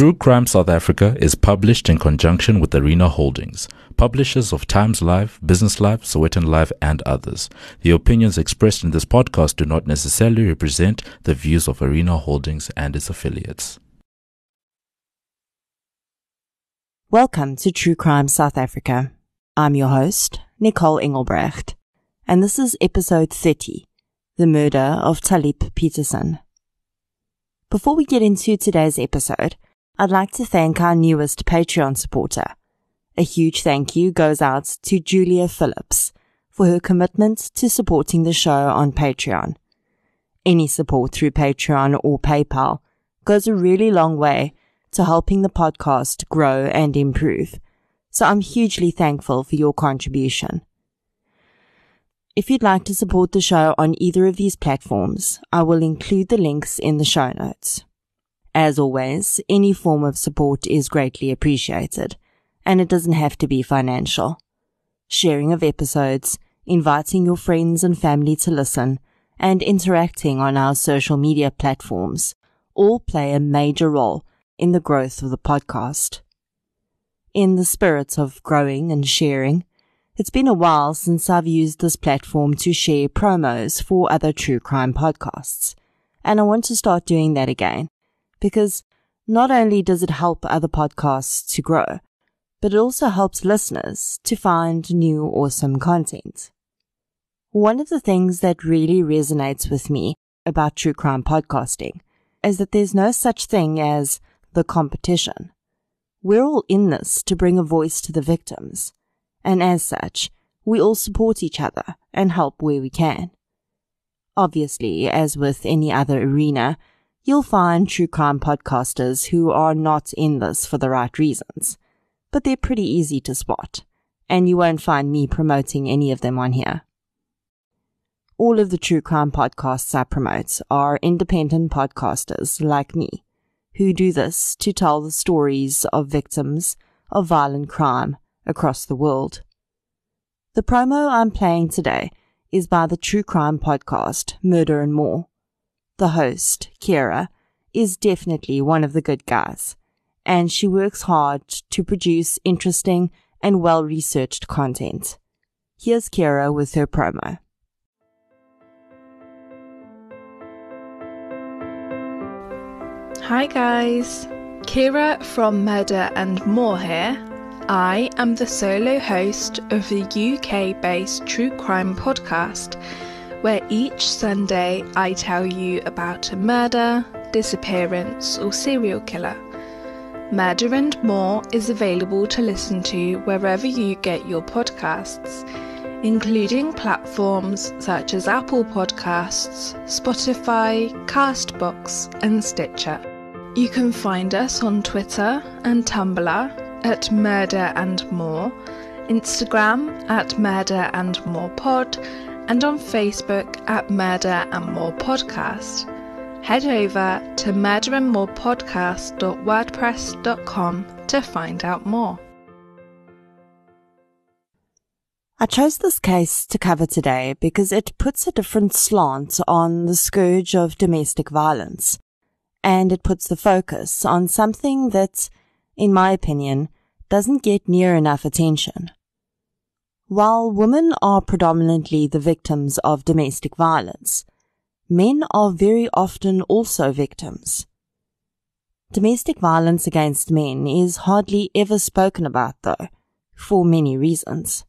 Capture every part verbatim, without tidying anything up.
True Crime South Africa is published in conjunction with Arena Holdings, publishers of Times Live, Business Live, Sowetan Live, and others. The opinions expressed in this podcast do not necessarily represent the views of Arena Holdings and its affiliates. Welcome to True Crime South Africa. I'm your host, Nicole Engelbrecht, and this is episode thirty, The Murder of Taliep Petersen. Before we get into today's episode, I'd like to thank our newest Patreon supporter. A huge thank you goes out to Julia Phillips for her commitment to supporting the show on Patreon. Any support through Patreon or PayPal goes a really long way to helping the podcast grow and improve, so I'm hugely thankful for your contribution. If you'd like to support the show on either of these platforms, I will include the links in the show notes. As always, any form of support is greatly appreciated, and it doesn't have to be financial. Sharing of episodes, inviting your friends and family to listen, and interacting on our social media platforms all play a major role in the growth of the podcast. In the spirit of growing and sharing, it's been a while since I've used this platform to share promos for other true crime podcasts, and I want to start doing that again, because not only does it help other podcasts to grow, but it also helps listeners to find new awesome content. One of the things that really resonates with me about true crime podcasting is that there's no such thing as the competition. We're all in this to bring a voice to the victims, and as such, we all support each other and help where we can. Obviously, as with any other arena, you'll find true crime podcasters who are not in this for the right reasons, but they're pretty easy to spot, and you won't find me promoting any of them on here. All of the true crime podcasts I promote are independent podcasters like me, who do this to tell the stories of victims of violent crime across the world. The promo I'm playing today is by the true crime podcast Murder and More. The host, Kira, is definitely one of the good guys, and she works hard to produce interesting and well-researched content. Here's Kira with her promo. Hi guys, Kira from Murder and More here. I am the solo host of the U K-based True Crime podcast, where each Sunday I tell you about a murder, disappearance or serial killer. Murder and More is available to listen to wherever you get your podcasts, including platforms such as Apple Podcasts, Spotify, Castbox, and Stitcher. You can find us on Twitter and Tumblr at Murder and More, Instagram at Murder and More Pod, and on Facebook at Murder and More Podcast. Head over to murder and more podcast dot wordpress dot com to find out more. I chose this case to cover today because it puts a different slant on the scourge of domestic violence, and it puts the focus on something that, in my opinion, doesn't get near enough attention. While women are predominantly the victims of domestic violence, men are very often also victims. Domestic violence against men is hardly ever spoken about, though, for many reasons.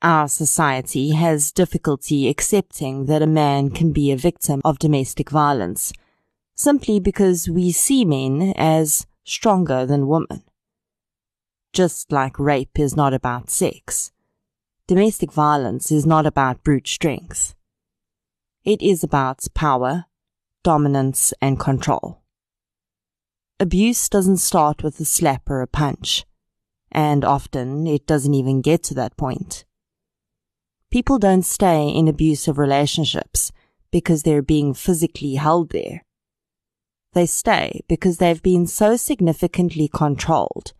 Our society has difficulty accepting that a man can be a victim of domestic violence, simply because we see men as stronger than women. Just like rape is not about sex, domestic violence is not about brute strength. It is about power, dominance, and control. Abuse doesn't start with a slap or a punch, and often it doesn't even get to that point. People don't stay in abusive relationships because they're being physically held there. They stay because they've been so significantly controlled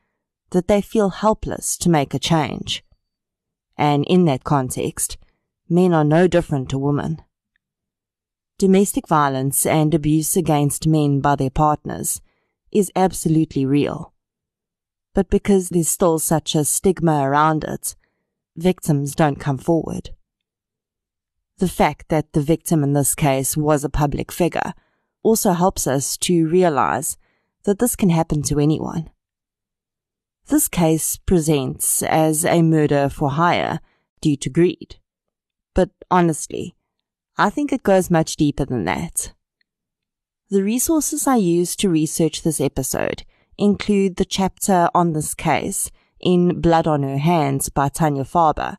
that they feel helpless to make a change. And in that context, men are no different to women. Domestic violence and abuse against men by their partners is absolutely real. But because there's still such a stigma around it, victims don't come forward. The fact that the victim in this case was a public figure also helps us to realize that this can happen to anyone. This case presents as a murder for hire due to greed. But honestly, I think it goes much deeper than that. The resources I used to research this episode include the chapter on this case in Blood on Her Hands by Tanya Faber,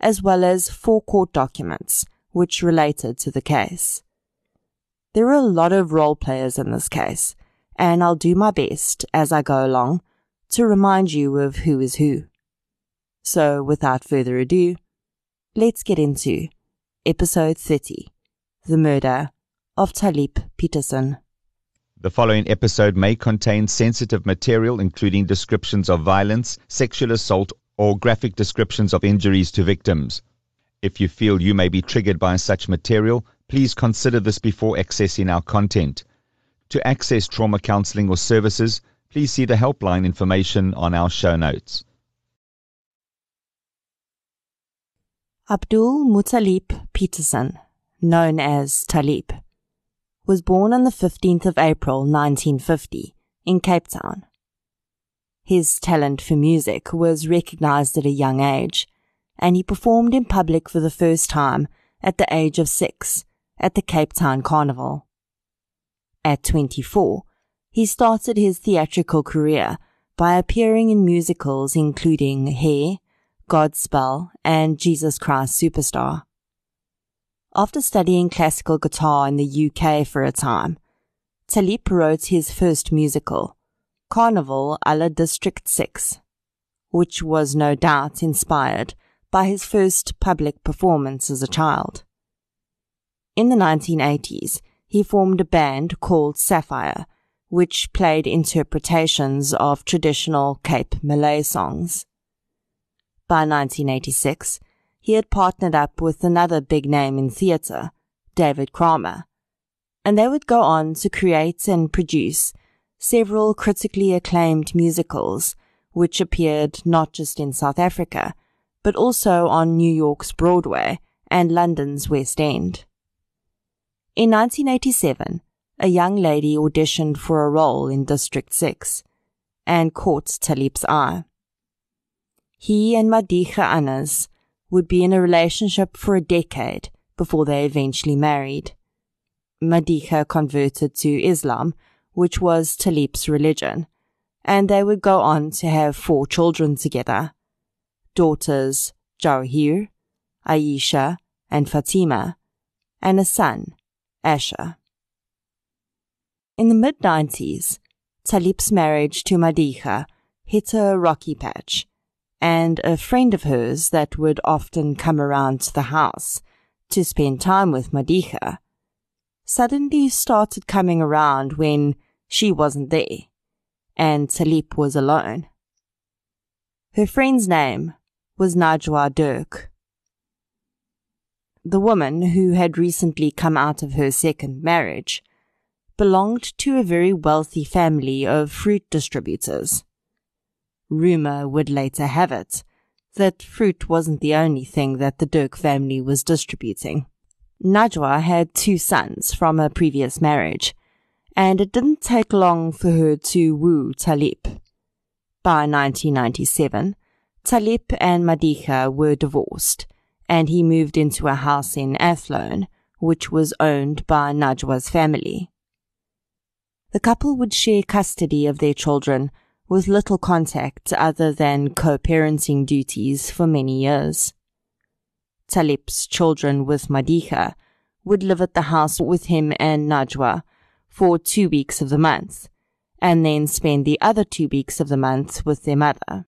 as well as four court documents which related to the case. There are a lot of role players in this case, and I'll do my best as I go along to remind you of who is who. So, without further ado, let's get into Episode thirty, The Murder of Taliep Petersen. The following episode may contain sensitive material, including descriptions of violence, sexual assault, or graphic descriptions of injuries to victims. If you feel you may be triggered by such material, please consider this before accessing our content. To access trauma counseling or services, please see the helpline information on our show notes. Abdul Mutalib Peterson, known as Taliep, was born on the fifteenth of April nineteen fifty in Cape Town. His talent for music was recognized at a young age, and he performed in public for the first time at the age of six at the Cape Town Carnival. At twenty-four, he started his theatrical career by appearing in musicals including Hair, Godspell, and Jesus Christ Superstar. After studying classical guitar in the U K for a time, Taliep wrote his first musical, Carnival à la District six, which was no doubt inspired by his first public performance as a child. In the nineteen eighties, he formed a band called Sapphire, which played interpretations of traditional Cape Malay songs. By nineteen eighty-six, he had partnered up with another big name in theatre, David Kramer, and they would go on to create and produce several critically acclaimed musicals which appeared not just in South Africa, but also on New York's Broadway and London's West End. In nineteen eighty-seven, a young lady auditioned for a role in District six and caught Taliep's eye. He and Madiegah Enus would be in a relationship for a decade before they eventually married. Madiegah converted to Islam, which was Taliep's religion, and they would go on to have four children together, daughters Jawahir, Aisha, and Fatima, and a son, Asher. In the mid-nineties, Taliep's marriage to Madiegah hit a rocky patch, and a friend of hers that would often come around to the house to spend time with Madiegah suddenly started coming around when she wasn't there, and Taliep was alone. Her friend's name was Najwa Dirk. The woman, who had recently come out of her second marriage, belonged to a very wealthy family of fruit distributors. Rumour would later have it that fruit wasn't the only thing that the Dirk family was distributing. Najwa had two sons from a previous marriage, and it didn't take long for her to woo Taliep. By nineteen ninety-seven, Taliep and Madiegah were divorced, and he moved into a house in Athlone, which was owned by Najwa's family. The couple would share custody of their children with little contact other than co-parenting duties for many years. Taliep's children with Madiegah would live at the house with him and Najwa for two weeks of the month, and then spend the other two weeks of the month with their mother.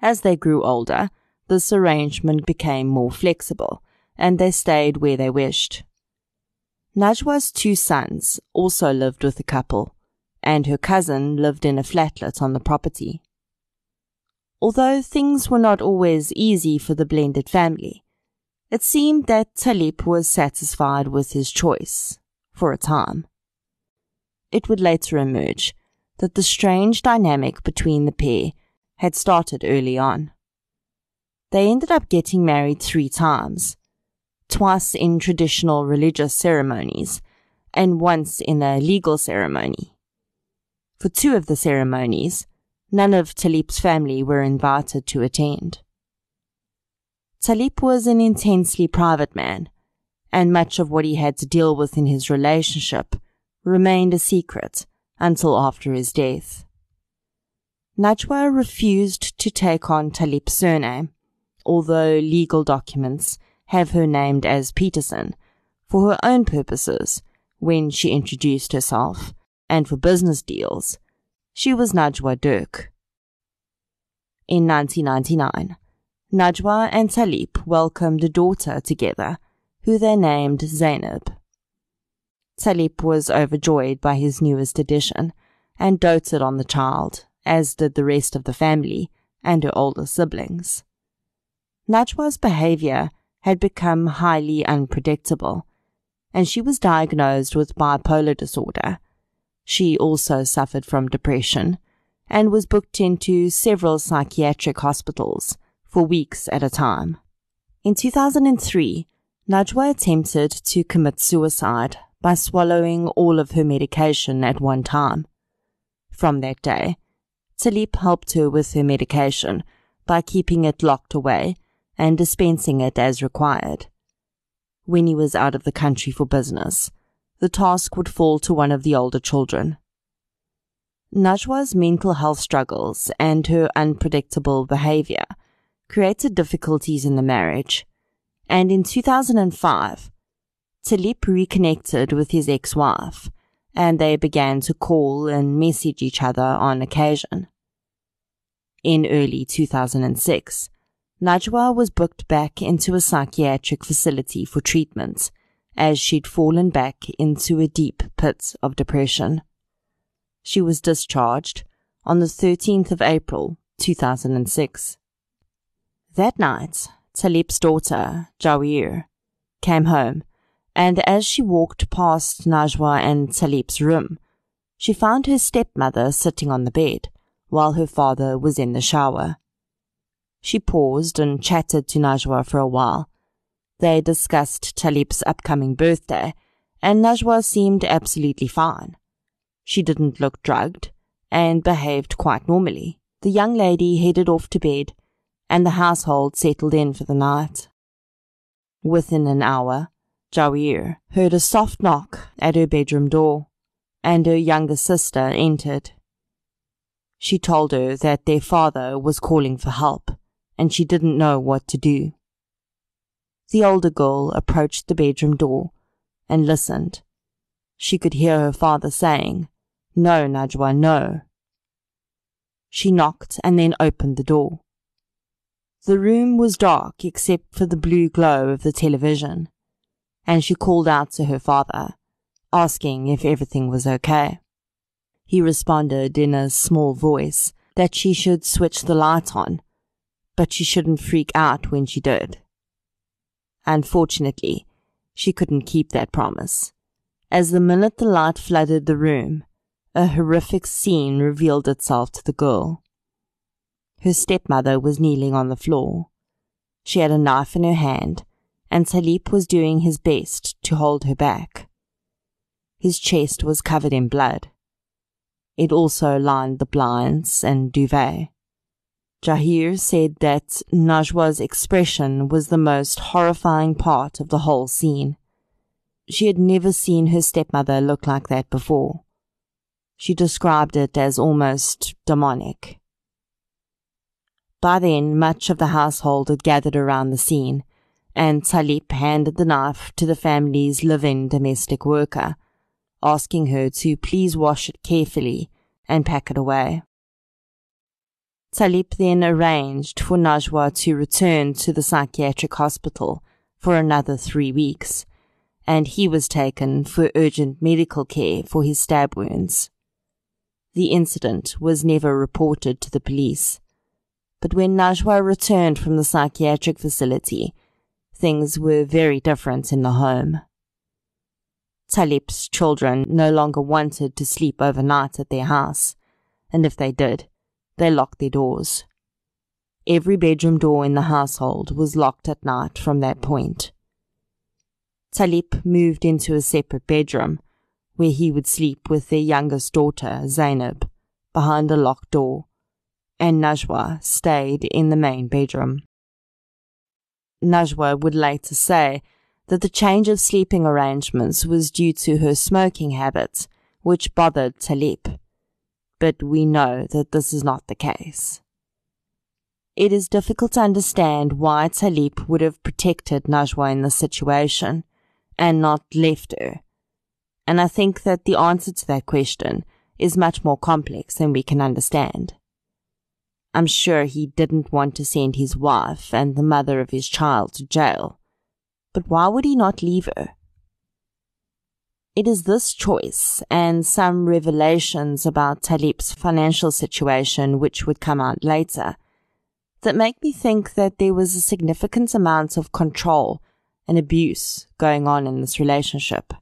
As they grew older, this arrangement became more flexible, and they stayed where they wished. Najwa's two sons also lived with the couple, and her cousin lived in a flatlet on the property. Although things were not always easy for the blended family, it seemed that Taliep was satisfied with his choice, for a time. it would later emerge that the strange dynamic between the pair had started early on. They ended up getting married three times, twice in traditional religious ceremonies and once in a legal ceremony. For two of the ceremonies, none of Taliep's family were invited to attend. Taliep was an intensely private man, and much of what he had to deal with in his relationship remained a secret until after his death. Najwa refused to take on Taliep's surname, although legal documents have her named as Peterson, for her own purposes when she introduced herself, and for business deals. She was Najwa Dirk. In nineteen ninety-nine, Najwa and Taliep welcomed a daughter together, who they named Zainab. Taliep was overjoyed by his newest addition and doted on the child, as did the rest of the family and her older siblings. Najwa's behaviour had become highly unpredictable, and she was diagnosed with bipolar disorder. She also suffered from depression and was booked into several psychiatric hospitals for weeks at a time. In two thousand three, Najwa attempted to commit suicide by swallowing all of her medication at one time. From that day, Taliep helped her with her medication by keeping it locked away and dispensing it as required. When he was out of the country for business, the task would fall to one of the older children. Najwa's mental health struggles and her unpredictable behavior created difficulties in the marriage, and in two thousand five, Taliep reconnected with his ex-wife, and they began to call and message each other on occasion. In early two thousand six, Najwa was booked back into a psychiatric facility for treatment, as she'd fallen back into a deep pit of depression. She was discharged on the thirteenth of April, two thousand six. That night, Taliep's daughter, Jawahir, came home, and as she walked past Najwa and Taliep's room, she found her stepmother sitting on the bed while her father was in the shower. She paused and chatted to Najwa for a while. They discussed Taliep's upcoming birthday, and Najwa seemed absolutely fine. She didn't look drugged and behaved quite normally. The young lady headed off to bed, and the household settled in for the night. Within an hour, Jawahir heard a soft knock at her bedroom door, and her younger sister entered. She told her that their father was calling for help, and she didn't know what to do. The older girl approached the bedroom door and listened. She could hear her father saying, "No, Najwa, no." She knocked and then opened the door. The room was dark except for the blue glow of the television, and she called out to her father, asking if everything was okay. He responded in a small voice that she should switch the light on, but she shouldn't freak out when she did. Unfortunately, she couldn't keep that promise, as the minute the light flooded the room, a horrific scene revealed itself to the girl. Her stepmother was kneeling on the floor. She had a knife in her hand, and Taliep was doing his best to hold her back. His chest was covered in blood. It also lined the blinds and duvet. Jawahir said that Najwa's expression was the most horrifying part of the whole scene. She had never seen her stepmother look like that before. She described it as almost demonic. By then, much of the household had gathered around the scene, and Taliep handed the knife to the family's live-in domestic worker, asking her to please wash it carefully and pack it away. Taliep then arranged for Najwa to return to the psychiatric hospital for another three weeks, and he was taken for urgent medical care for his stab wounds. The incident was never reported to the police, but when Najwa returned from the psychiatric facility, things were very different in the home. Taliep's children no longer wanted to sleep overnight at their house, and if they did, they locked their doors. Every bedroom door in the household was locked at night from that point. Taliep moved into a separate bedroom, where he would sleep with their youngest daughter, Zainab, behind a locked door, and Najwa stayed in the main bedroom. Najwa would later say that the change of sleeping arrangements was due to her smoking habits, which bothered Taliep, but we know that this is not the case. It is difficult to understand why Taliep would have protected Najwa in this situation and not left her, and I think that the answer to that question is much more complex than we can understand. I'm sure he didn't want to send his wife and the mother of his child to jail, but why would he not leave her? It is this choice and some revelations about Taliep's financial situation, which would come out later, that make me think that there was a significant amount of control and abuse going on in this relationship.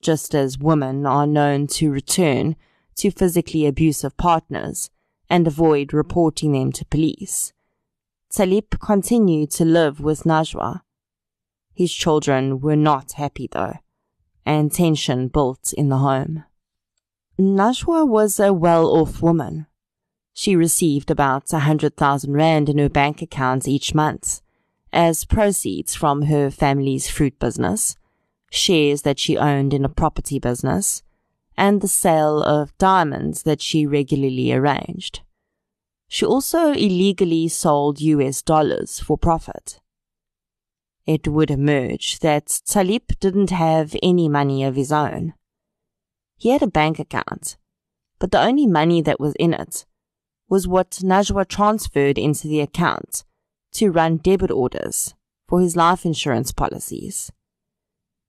Just as women are known to return to physically abusive partners and avoid reporting them to police, Taliep continued to live with Najwa. His children were not happy though, and tension built in the home. Najwa was a well-off woman. She received about a hundred thousand rand in her bank account each month, as proceeds from her family's fruit business, shares that she owned in a property business, and the sale of diamonds that she regularly arranged. She also illegally sold U S dollars for profit. It would emerge that Taliep didn't have any money of his own. He had a bank account, but the only money that was in it was what Najwa transferred into the account to run debit orders for his life insurance policies.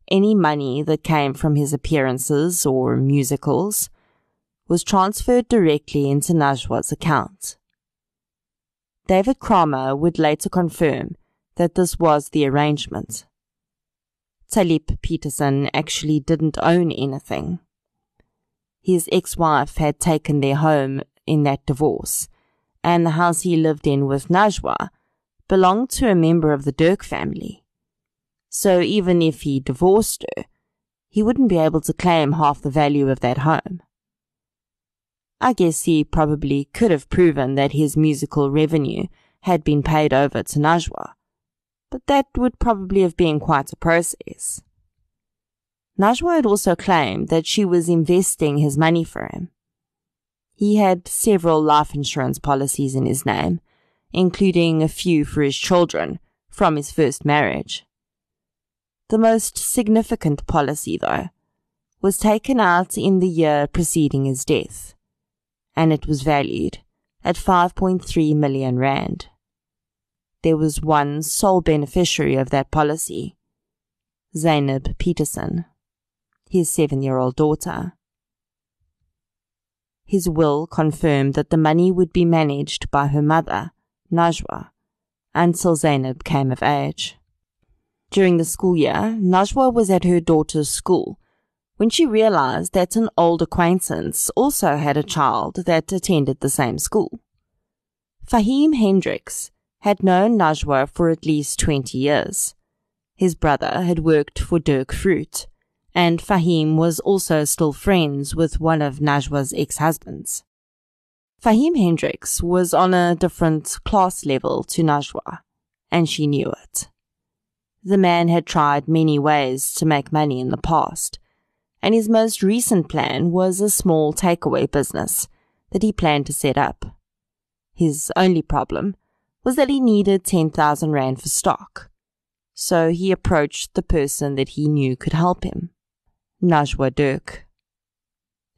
Any money that came from his appearances or musicals was transferred directly into Najwa's account. David Kramer would later confirm that this was the arrangement. Taliep Petersen actually didn't own anything. His ex-wife had taken their home in that divorce, and the house he lived in with Najwa belonged to a member of the Dirk family. So even if he divorced her, he wouldn't be able to claim half the value of that home. I guess he probably could have proven that his musical revenue had been paid over to Najwa, but that would probably have been quite a process. Najwa had also claimed that she was investing his money for him. He had several life insurance policies in his name, including a few for his children from his first marriage. The most significant policy, though, was taken out in the year preceding his death, and it was valued at five point three million rand. There was one sole beneficiary of that policy, Zainab Peterson, his seven-year-old daughter. His will confirmed that the money would be managed by her mother, Najwa, until Zainab came of age. During the school year, Najwa was at her daughter's school when she realized that an old acquaintance also had a child that attended the same school. Fahim Hendricks had known Najwa for at least twenty years. His brother had worked for Dirk Fruit, and Fahim was also still friends with one of Najwa's ex-husbands. Fahim Hendricks was on a different class level to Najwa, and she knew it. The man had tried many ways to make money in the past, and his most recent plan was a small takeaway business that he planned to set up. His only problem was that he needed ten thousand rand for stock, so he approached the person that he knew could help him, Najwa Dirk.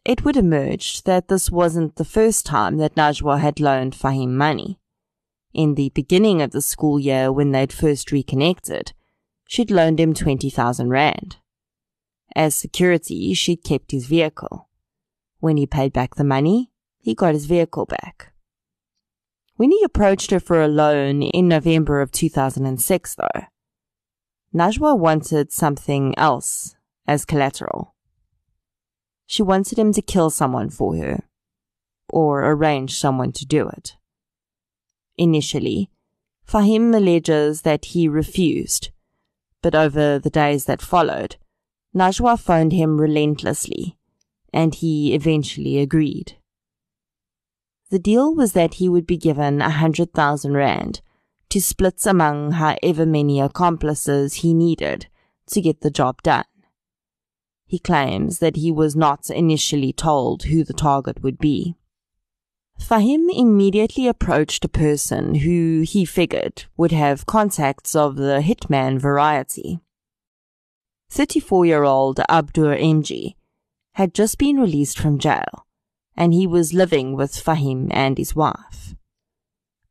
It would emerge that this wasn't the first time that Najwa had loaned Fahim money. In the beginning of the school year when they'd first reconnected, she'd loaned him twenty thousand rand. As security, she'd kept his vehicle. When he paid back the money, he got his vehicle back. When he approached her for a loan in November of two thousand six, though, Najwa wanted something else as collateral. She wanted him to kill someone for her, or arrange someone to do it. Initially, Fahim alleges that he refused, but over the days that followed, Najwa phoned him relentlessly, and he eventually agreed. The deal was that he would be given a hundred thousand rand to split among however many accomplices he needed to get the job done. He claims that he was not initially told who the target would be. Fahim immediately approached a person who he figured would have contacts of the hitman variety. thirty-four-year-old Abdur Engie had just been released from jail, and he was living with Fahim and his wife.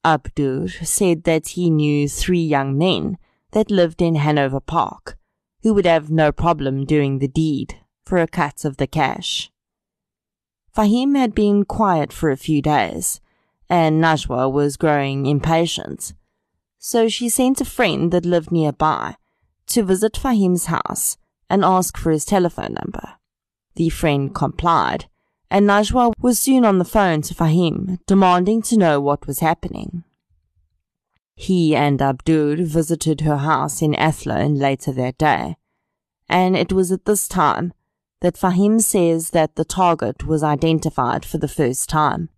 Abdur said that he knew three young men that lived in Hanover Park, who would have no problem doing the deed for a cut of the cash. Fahim had been quiet for a few days, and Najwa was growing impatient, so she sent a friend that lived nearby to visit Fahim's house and ask for his telephone number. The friend complied, and Najwa was soon on the phone to Fahim, demanding to know what was happening. He and Abdur visited her house in Athlone later that day, and it was at this time that Fahim says that the target was identified for the first time.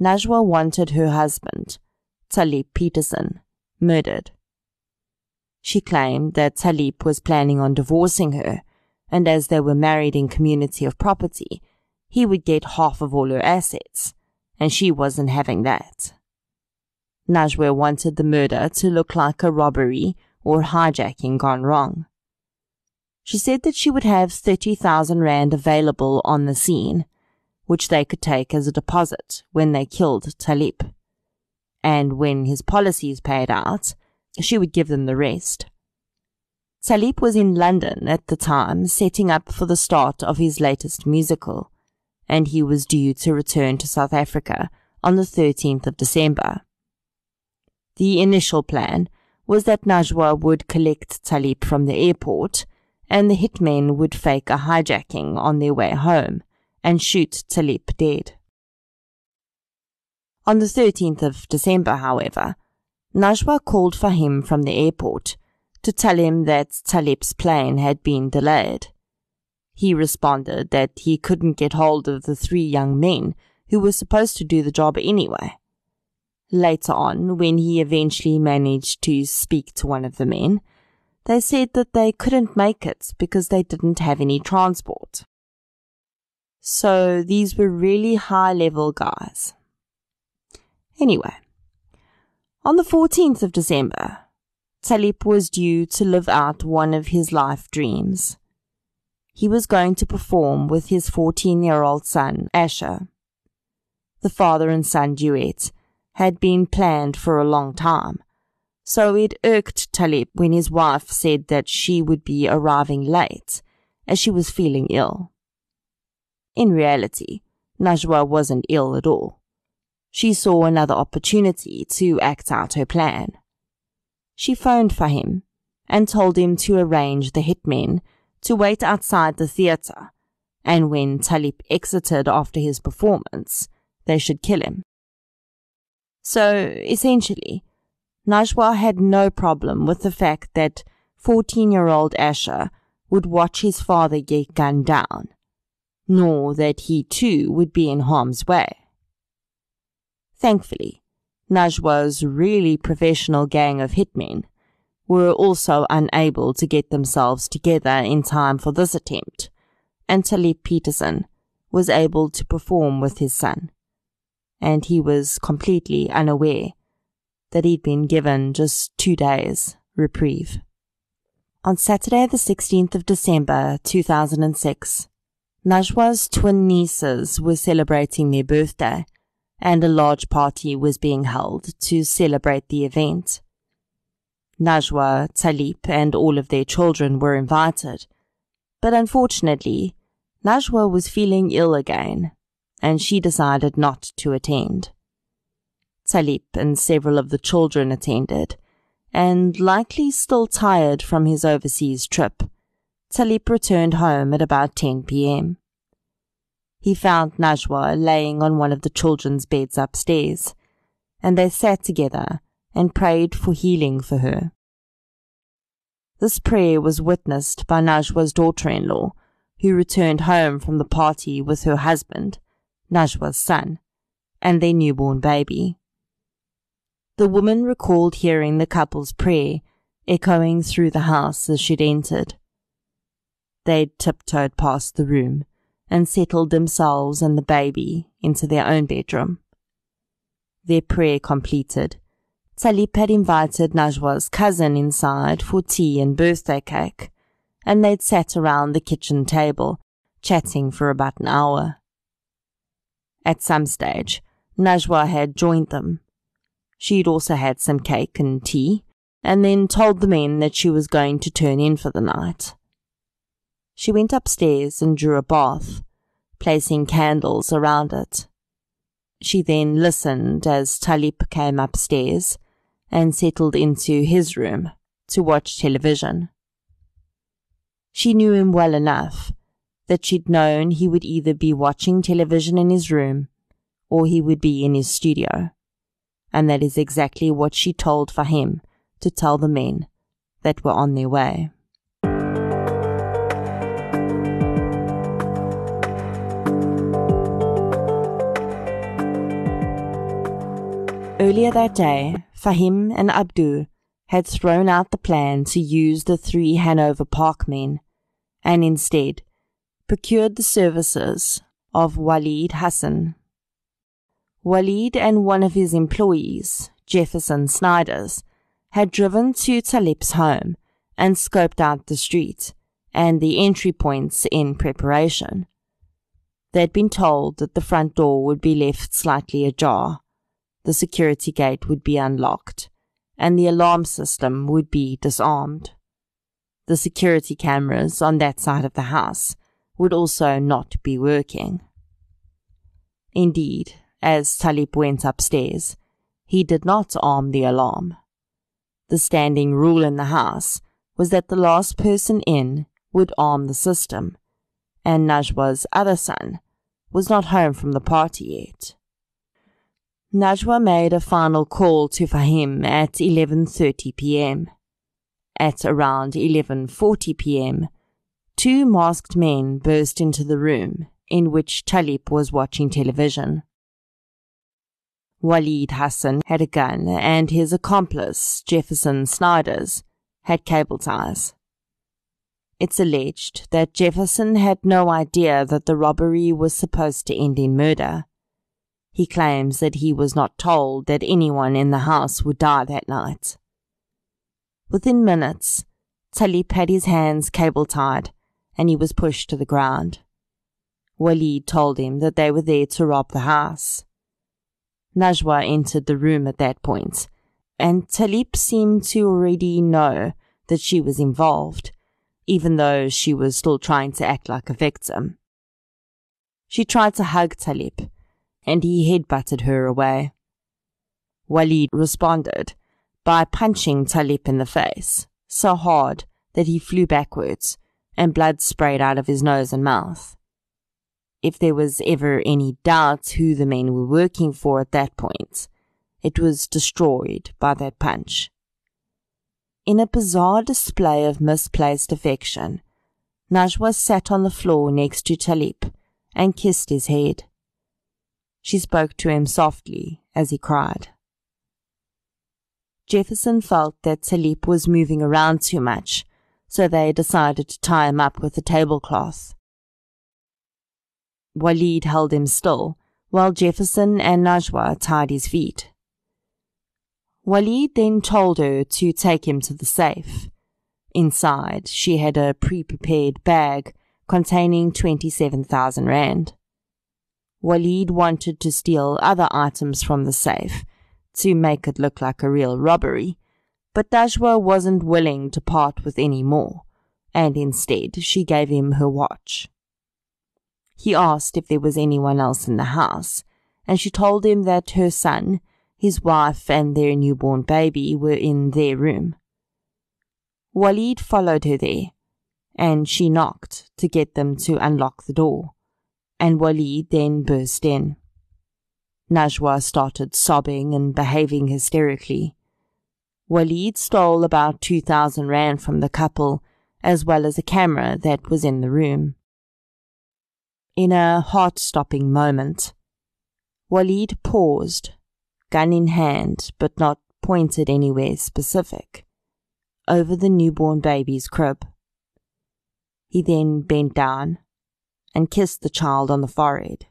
Najwa wanted her husband, Taliep Petersen, murdered. She claimed that Taliep was planning on divorcing her, and as they were married in community of property, he would get half of all her assets, and she wasn't having that. Najwa wanted the murder to look like a robbery or hijacking gone wrong. She said that she would have thirty thousand rand available on the scene, which they could take as a deposit when they killed Taliep. And when his policies paid out, she would give them the rest. Taliep was in London at the time, setting up for the start of his latest musical, and he was due to return to South Africa on the thirteenth of December. The initial plan was that Najwa would collect Taliep from the airport, and the hitmen would fake a hijacking on their way home and shoot Taliep dead. On the thirteenth of December, however, Najwa called Fahim from the airport to tell him that Taliep's plane had been delayed. He responded that he couldn't get hold of the three young men who were supposed to do the job anyway. Later on, when he eventually managed to speak to one of the men, they said that they couldn't make it because they didn't have any transport. So these were really high-level guys. Anyway, on the fourteenth of December, Taliep was due to live out one of his life dreams. He was going to perform with his fourteen-year-old son, Asher. The father and son duet had been planned for a long time, so it irked Taliep when his wife said that she would be arriving late, as she was feeling ill. In reality, Najwa wasn't ill at all. She saw another opportunity to act out her plan. She phoned Fahim and told him to arrange the hitmen to wait outside the theatre, and when Taliep exited after his performance, they should kill him. So, essentially, Najwa had no problem with the fact that fourteen-year-old Asher would watch his father get gunned down, nor that he too would be in harm's way. Thankfully, Najwa's really professional gang of hitmen were also unable to get themselves together in time for this attempt, and Taliep Petersen was able to perform with his son, and he was completely unaware that he'd been given just two days reprieve. On Saturday the sixteenth of December two thousand six, Najwa's twin nieces were celebrating their birthday, and a large party was being held to celebrate the event. Najwa, Taliep and all of their children were invited, but unfortunately, Najwa was feeling ill again, and she decided not to attend. Taliep and several of the children attended, and likely still tired from his overseas trip, Taliep returned home at about ten p.m. He found Najwa laying on one of the children's beds upstairs, and they sat together and prayed for healing for her. This prayer was witnessed by Najwa's daughter-in-law, who returned home from the party with her husband, Najwa's son, and their newborn baby. The woman recalled hearing the couple's prayer echoing through the house as she'd entered. They'd tiptoed past the room and settled themselves and the baby into their own bedroom. Their prayer completed, Taliep had invited Najwa's cousin inside for tea and birthday cake, and they'd sat around the kitchen table, chatting for about an hour. At some stage, Najwa had joined them. She'd also had some cake and tea, and then told the men that she was going to turn in for the night. She went upstairs and drew a bath, placing candles around it. She then listened as Taliep came upstairs and settled into his room to watch television. She knew him well enough that she'd known he would either be watching television in his room or he would be in his studio, and that is exactly what she told Fahim to tell the men that were on their way. Earlier that day, Fahim and Abdur had thrown out the plan to use the three Hanover Park men, and instead procured the services of Walid Hassan. Walid and one of his employees, Jefferson Snyders, had driven to Taliep's home and scoped out the street and the entry points in preparation. They'd been told that the front door would be left slightly ajar, the security gate would be unlocked, and the alarm system would be disarmed. The security cameras on that side of the house would also not be working. Indeed, as Taliep went upstairs, he did not arm the alarm. The standing rule in the house was that the last person in would arm the system, and Najwa's other son was not home from the party yet. Najwa made a final call to Fahim at eleven thirty p.m. At around eleven forty p.m., two masked men burst into the room in which Taliep was watching television. Walid Hassan had a gun, and his accomplice, Jefferson Snyders, had cable ties. It's alleged that Jefferson had no idea that the robbery was supposed to end in murder. He claims that he was not told that anyone in the house would die that night. Within minutes, Taliep had his hands cable-tied and he was pushed to the ground. Walid told him that they were there to rob the house. Najwa entered the room at that point, and Taliep seemed to already know that she was involved, even though she was still trying to act like a victim. She tried to hug Taliep, and he headbutted her away. Walid responded by punching Taliep in the face, so hard that he flew backwards and blood sprayed out of his nose and mouth. If there was ever any doubt who the men were working for at that point, it was destroyed by that punch. In a bizarre display of misplaced affection, Najwa sat on the floor next to Taliep and kissed his head. She spoke to him softly as he cried. Jefferson felt that Taliep was moving around too much, so they decided to tie him up with a tablecloth. Walid held him still, while Jefferson and Najwa tied his feet. Walid then told her to take him to the safe. Inside, she had a pre-prepared bag containing twenty-seven thousand rand. Walid wanted to steal other items from the safe to make it look like a real robbery, but Najwa wasn't willing to part with any more, and instead she gave him her watch. He asked if there was anyone else in the house, and she told him that her son, his wife, and their newborn baby were in their room. Walid followed her there, and she knocked to get them to unlock the door, and Walid then burst in. Najwa started sobbing and behaving hysterically. Walid stole about two thousand rand from the couple, as well as a camera that was in the room. In a heart-stopping moment, Walid paused, gun in hand, but not pointed anywhere specific, over the newborn baby's crib. He then bent down and kissed the child on the forehead.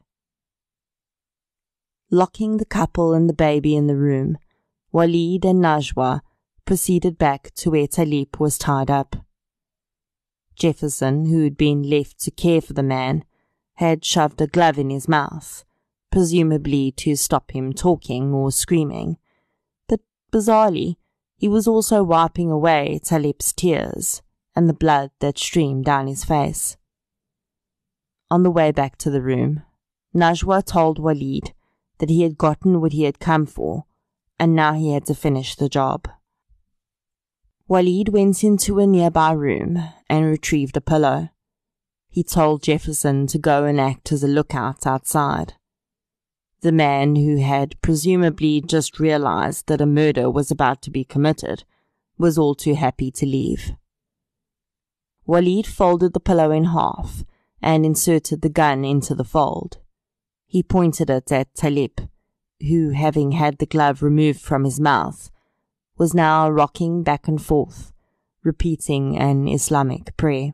Locking the couple and the baby in the room, Walid and Najwa proceeded back to where Taliep was tied up. Jefferson, who'd been left to care for the man, had shoved a glove in his mouth, presumably to stop him talking or screaming, but bizarrely, he was also wiping away Taliep's tears and the blood that streamed down his face. On the way back to the room, Najwa told Walid that he had gotten what he had come for, and now he had to finish the job. Walid went into a nearby room and retrieved a pillow. He told Jefferson to go and act as a lookout outside. The man, who had presumably just realized that a murder was about to be committed, was all too happy to leave. Walid folded the pillow in half and inserted the gun into the fold. He pointed it at Taliep, who, having had the glove removed from his mouth, was now rocking back and forth, repeating an Islamic prayer.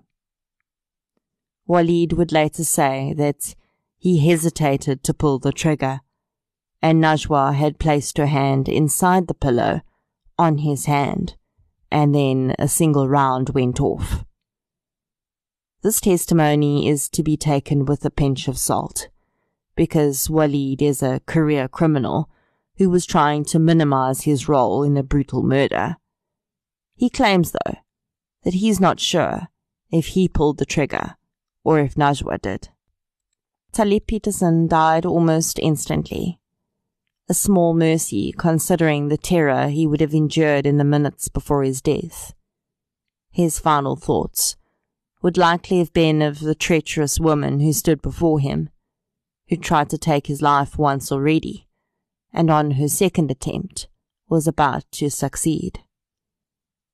Walid would later say that he hesitated to pull the trigger, and Najwa had placed her hand inside the pillow on his hand, and then a single round went off. This testimony is to be taken with a pinch of salt, because Walid is a career criminal who was trying to minimize his role in a brutal murder. He claims, though, that he's not sure if he pulled the trigger or if Najwa did. Taliep Petersen died almost instantly. A small mercy, considering the terror he would have endured in the minutes before his death. His final thoughts would likely have been of the treacherous woman who stood before him, who tried to take his life once already, and on her second attempt was about to succeed.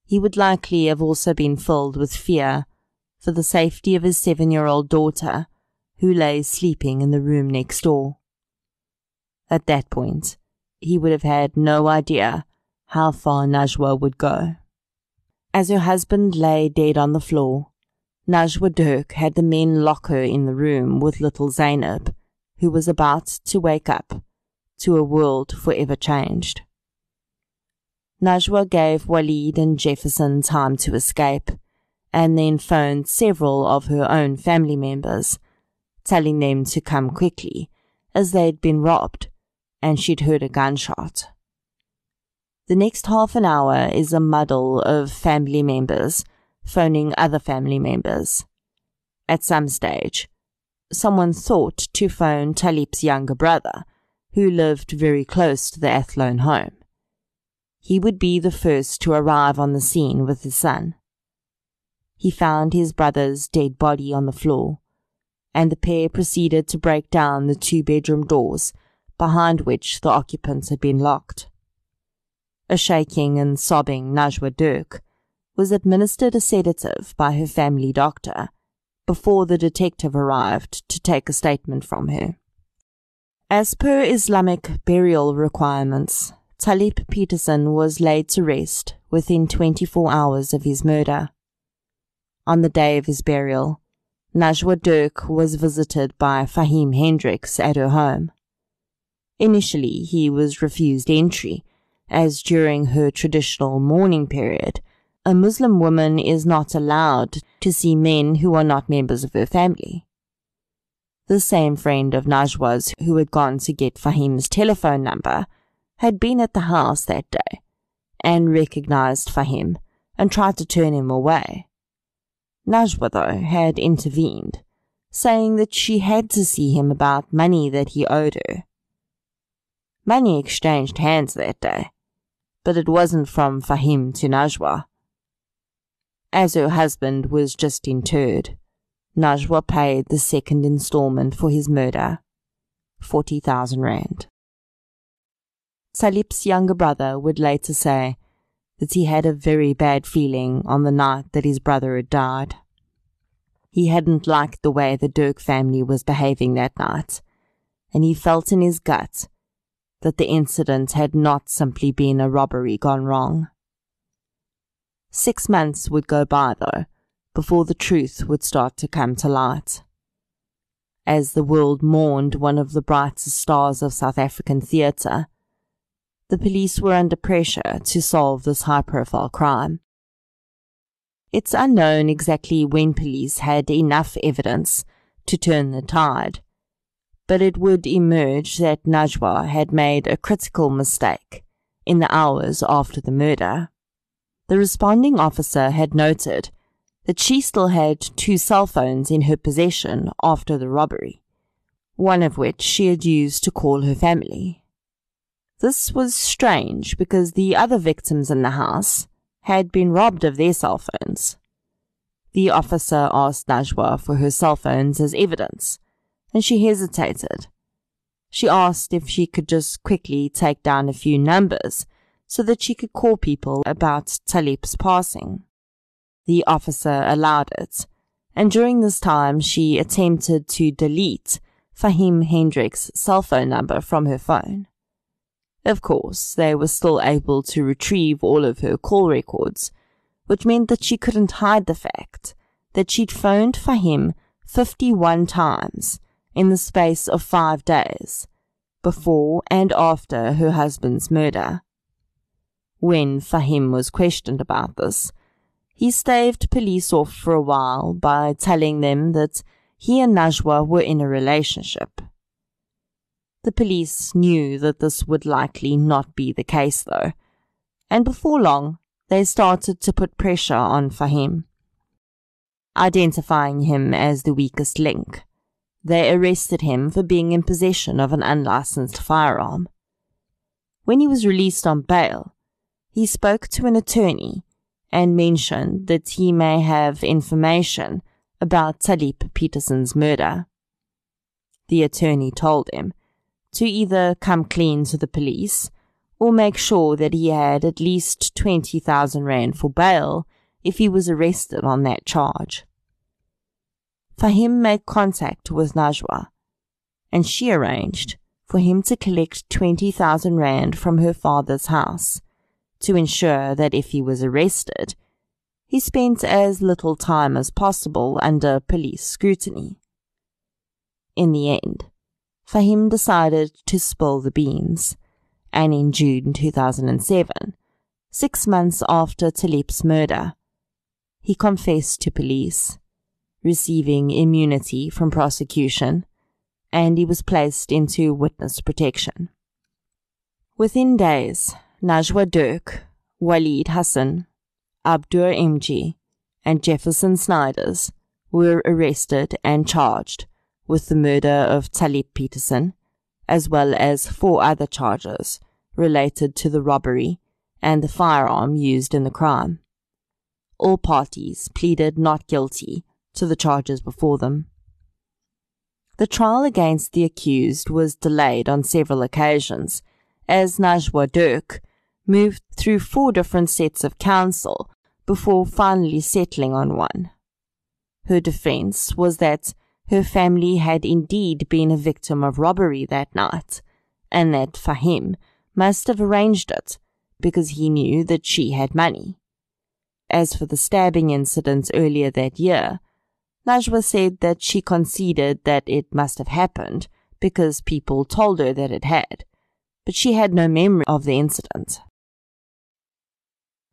He would likely have also been filled with fear for the safety of his seven-year-old daughter, who lay sleeping in the room next door. At that point, he would have had no idea how far Najwa would go. As her husband lay dead on the floor, Najwa Dirk had the men lock her in the room with little Zainab, who was about to wake up to a world forever changed. Najwa gave Walid and Jefferson time to escape, and then phoned several of her own family members, telling them to come quickly, as they'd been robbed, and she'd heard a gunshot. The next half an hour is a muddle of family members phoning other family members. At some stage, someone thought to phone Taliep's younger brother, who lived very close to the Athlone home. He would be the first to arrive on the scene with his son. He found his brother's dead body on the floor, and the pair proceeded to break down the two-bedroom doors behind which the occupants had been locked. A shaking and sobbing Najwa Dirk was administered a sedative by her family doctor before the detective arrived to take a statement from her. As per Islamic burial requirements, Taliep Petersen was laid to rest within twenty-four hours of his murder. On the day of his burial, Najwa Dirk was visited by Fahim Hendricks at her home. Initially, he was refused entry, as during her traditional mourning period, a Muslim woman is not allowed to see men who are not members of her family. The same friend of Najwa's who had gone to get Fahim's telephone number had been at the house that day and recognized Fahim and tried to turn him away. Najwa, though, had intervened, saying that she had to see him about money that he owed her. Money exchanged hands that day, but it wasn't from Fahim to Najwa. as her husband was just interred. Najwa paid the second instalment for his murder, forty thousand rand. Taliep's younger brother would later say that he had a very bad feeling on the night that his brother had died. He hadn't liked the way the Dirk family was behaving that night, and he felt in his gut that the incident had not simply been a robbery gone wrong. Six months would go by, though, before the truth would start to come to light. As the world mourned one of the brightest stars of South African theatre, the police were under pressure to solve this high-profile crime. It's unknown exactly when police had enough evidence to turn the tide, but it would emerge that Najwa had made a critical mistake in the hours after the murder. The responding officer had noted that she still had two cell phones in her possession after the robbery, one of which she had used to call her family. This was strange because the other victims in the house had been robbed of their cell phones. The officer asked Najwa for her cell phones as evidence, and she hesitated. She asked if she could just quickly take down a few numbers so that she could call people about Taliep's passing. The officer allowed it, and during this time she attempted to delete Fahim Hendricks' cell phone number from her phone. Of course, they were still able to retrieve all of her call records, which meant that she couldn't hide the fact that she'd phoned Fahim fifty-one times in the space of five days, before and after her husband's murder. When Fahim was questioned about this, he staved police off for a while by telling them that he and Najwa were in a relationship. The police knew that this would likely not be the case, though, and before long they started to put pressure on Fahim, identifying him as the weakest link. They arrested him for being in possession of an unlicensed firearm. When he was released on bail, he spoke to an attorney and mentioned that he may have information about Taliep Petersen's murder. The attorney told him to either come clean to the police or make sure that he had at least twenty thousand rand for bail if he was arrested on that charge. Fahim made contact with Najwa, and she arranged for him to collect twenty thousand rand from her father's house to ensure that if he was arrested, he spent as little time as possible under police scrutiny. In the end, Fahim decided to spill the beans, and in June two thousand seven, six months after Taliep's murder, he confessed to police, receiving immunity from prosecution, and he was placed into witness protection. Within days, Najwa Dirk, Walid Hassan, Abdur Engie, and Jefferson Snyders were arrested and charged with the murder of Taliep Petersen, as well as four other charges related to the robbery and the firearm used in the crime. All parties pleaded not guilty to the charges before them. The trial against the accused was delayed on several occasions, as Najwa Dirk moved through four different sets of counsel before finally settling on one. Her defense was that her family had indeed been a victim of robbery that night, and that Fahim must have arranged it because he knew that she had money. As for the stabbing incidents earlier that year, Najwa said that she conceded that it must have happened because people told her that it had, but she had no memory of the incident.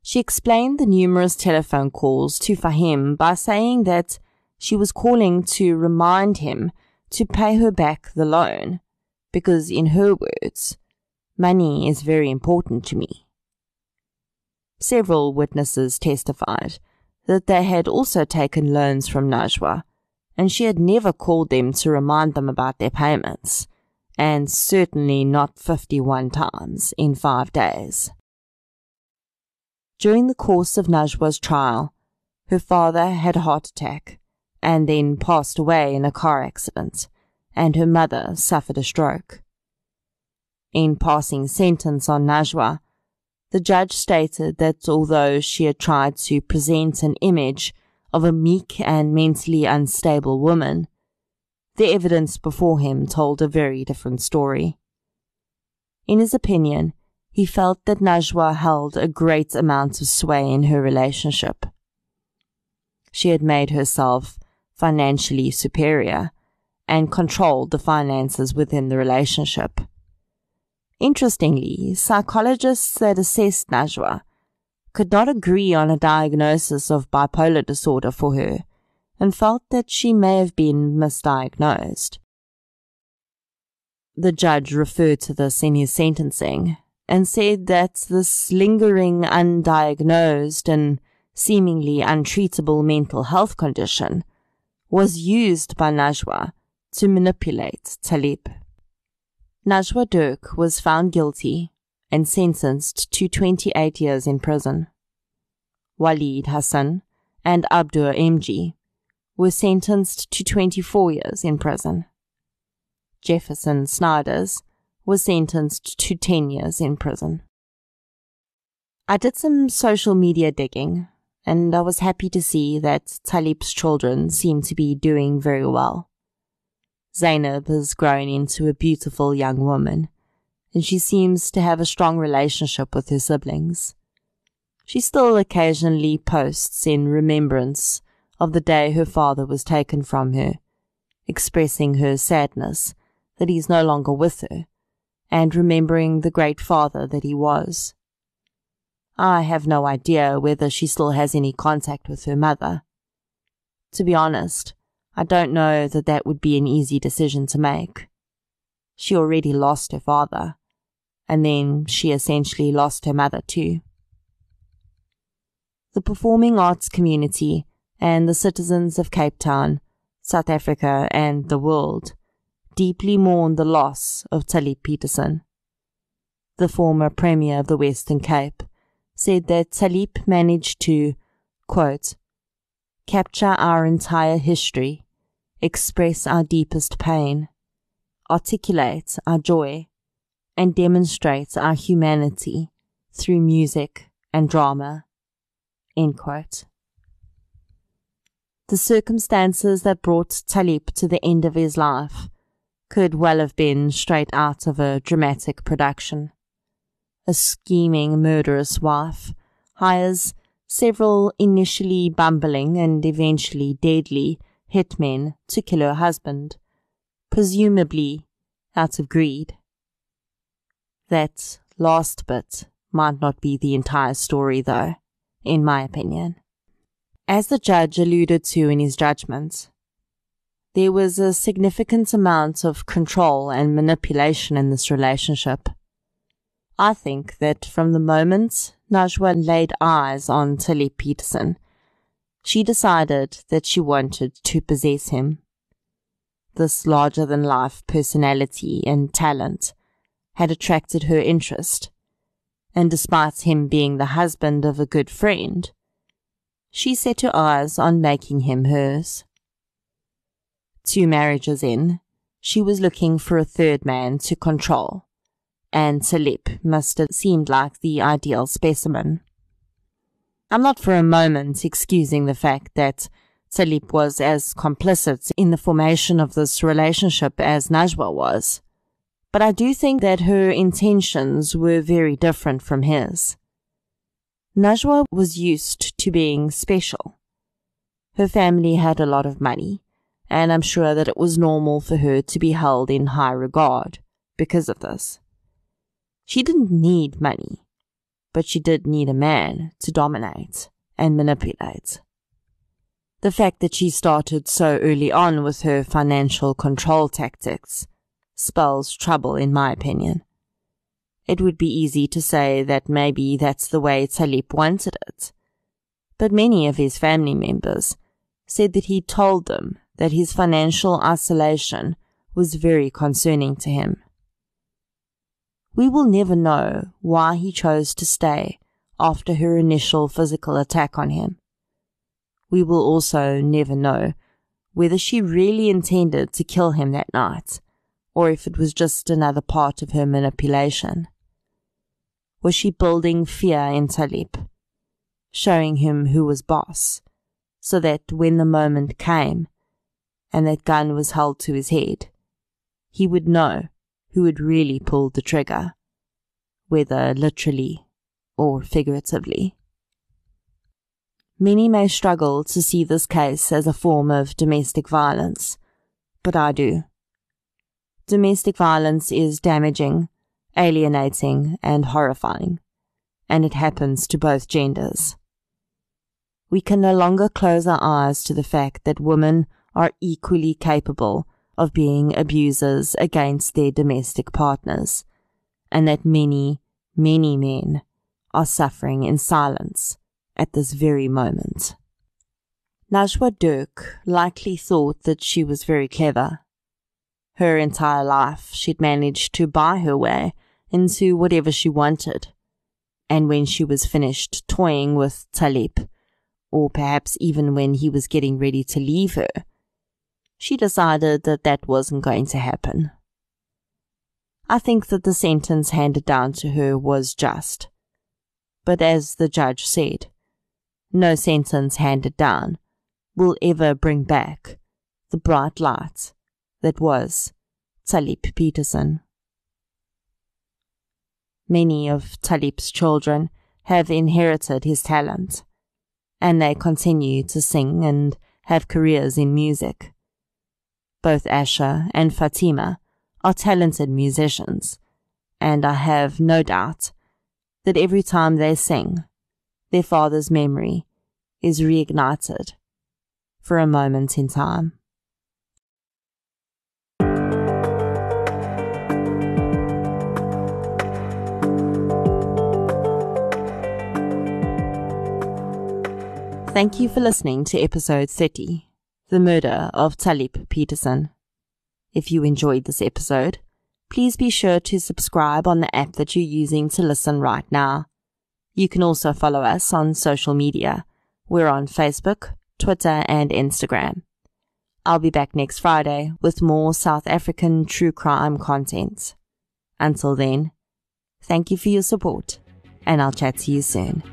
She explained the numerous telephone calls to Fahim by saying that she was calling to remind him to pay her back the loan, because in her words, money is very important to me. Several witnesses testified that they had also taken loans from Najwa, and she had never called them to remind them about their payments, and certainly not fifty-one times in five days. During the course of Najwa's trial, Her father had a heart attack and then passed away in a car accident, and her mother suffered a stroke. In passing sentence on Najwa, the judge stated that although she had tried to present an image of a meek and mentally unstable woman, the evidence before him told a very different story. In his opinion, he felt that Najwa held a great amount of sway in her relationship. She had made herself financially superior and controlled the finances within the relationship. Interestingly, psychologists that assessed Najwa could not agree on a diagnosis of bipolar disorder for her and felt that she may have been misdiagnosed. The judge referred to this in his sentencing and said that this lingering, undiagnosed and seemingly untreatable mental health condition was used by Najwa to manipulate Taliep. Najwa Dirk was found guilty and sentenced to twenty-eight years in prison. Walid Hassan and Abdur Engie were sentenced to twenty-four years in prison. Jefferson Snyders was sentenced to ten years in prison. I did some social media digging, and I was happy to see that Taliep's children seem to be doing very well. Zainab has grown into a beautiful young woman, and she seems to have a strong relationship with her siblings. She still occasionally posts in remembrance of the day her father was taken from her, expressing her sadness that he's no longer with her, and remembering the great father that he was. I have no idea whether she still has any contact with her mother. To be honest, I don't know that that would be an easy decision to make. She already lost her father, and then she essentially lost her mother too. The performing arts community and the citizens of Cape Town, South Africa and the world deeply mourn the loss of Taliep Petersen. The former Premier of the Western Cape said that Taliep managed to, quote, capture our entire history, express our deepest pain, articulate our joy, and demonstrate our humanity through music and drama, end quote. The circumstances that brought Taliep to the end of his life could well have been straight out of a dramatic production. A scheming, murderous wife hires several initially bumbling and eventually deadly hitmen to kill her husband, presumably out of greed. That last bit might not be the entire story, though, in my opinion. As the judge alluded to in his judgment, there was a significant amount of control and manipulation in this relationship. I think that from the moment Najwa laid eyes on Taliep Petersen, she decided that she wanted to possess him. This larger-than-life personality and talent had attracted her interest, and despite him being the husband of a good friend, she set her eyes on making him hers. Two marriages in, she was looking for a third man to control, and Taliep must have seemed like the ideal specimen. I'm not for a moment excusing the fact that Taliep was as complicit in the formation of this relationship as Najwa was, but I do think that her intentions were very different from his. Najwa was used to being special. Her family had a lot of money, and I'm sure that it was normal for her to be held in high regard because of this. She didn't need money, but she did need a man to dominate and manipulate. The fact that she started so early on with her financial control tactics spells trouble, in my opinion. It would be easy to say that maybe that's the way Taliep wanted it, but many of his family members said that he told them that his financial isolation was very concerning to him. We will never know why he chose to stay after her initial physical attack on him. we will also never know whether she really intended to kill him that night, or if it was just another part of her manipulation. Was she building fear in Taliep, showing him who was boss, so that when the moment came, and that gun was held to his head, he would know who had really pulled the trigger, whether literally or figuratively? Many may struggle to see this case as a form of domestic violence, but I do. Domestic violence is damaging, alienating, and horrifying, and it happens to both genders. We can no longer close our eyes to the fact that women are equally capable of being abusers against their domestic partners, and that many, many men are suffering in silence at this very moment. Najwa Dirk likely thought that she was very clever. Her entire life she'd managed to buy her way into whatever she wanted, and when she was finished toying with Taliep, or perhaps even when he was getting ready to leave her, she decided that that wasn't going to happen. I think that the sentence handed down to her was just, but as the judge said, no sentence handed down will ever bring back the bright light that was Taliep Petersen. Many of Taliep's children have inherited his talent, and they continue to sing and have careers in music. Both Asher and Fatima are talented musicians, and I have no doubt that every time they sing, their father's memory is reignited for a moment in time. Thank you for listening to episode thirty, The Murder of Taliep Petersen. If you enjoyed this episode, please be sure to subscribe on the app that you're using to listen right now. You can also follow us on social media. We're on Facebook, Twitter, and Instagram. I'll be back next Friday with more South African true crime content. Until then, thank you for your support, and I'll chat to you soon.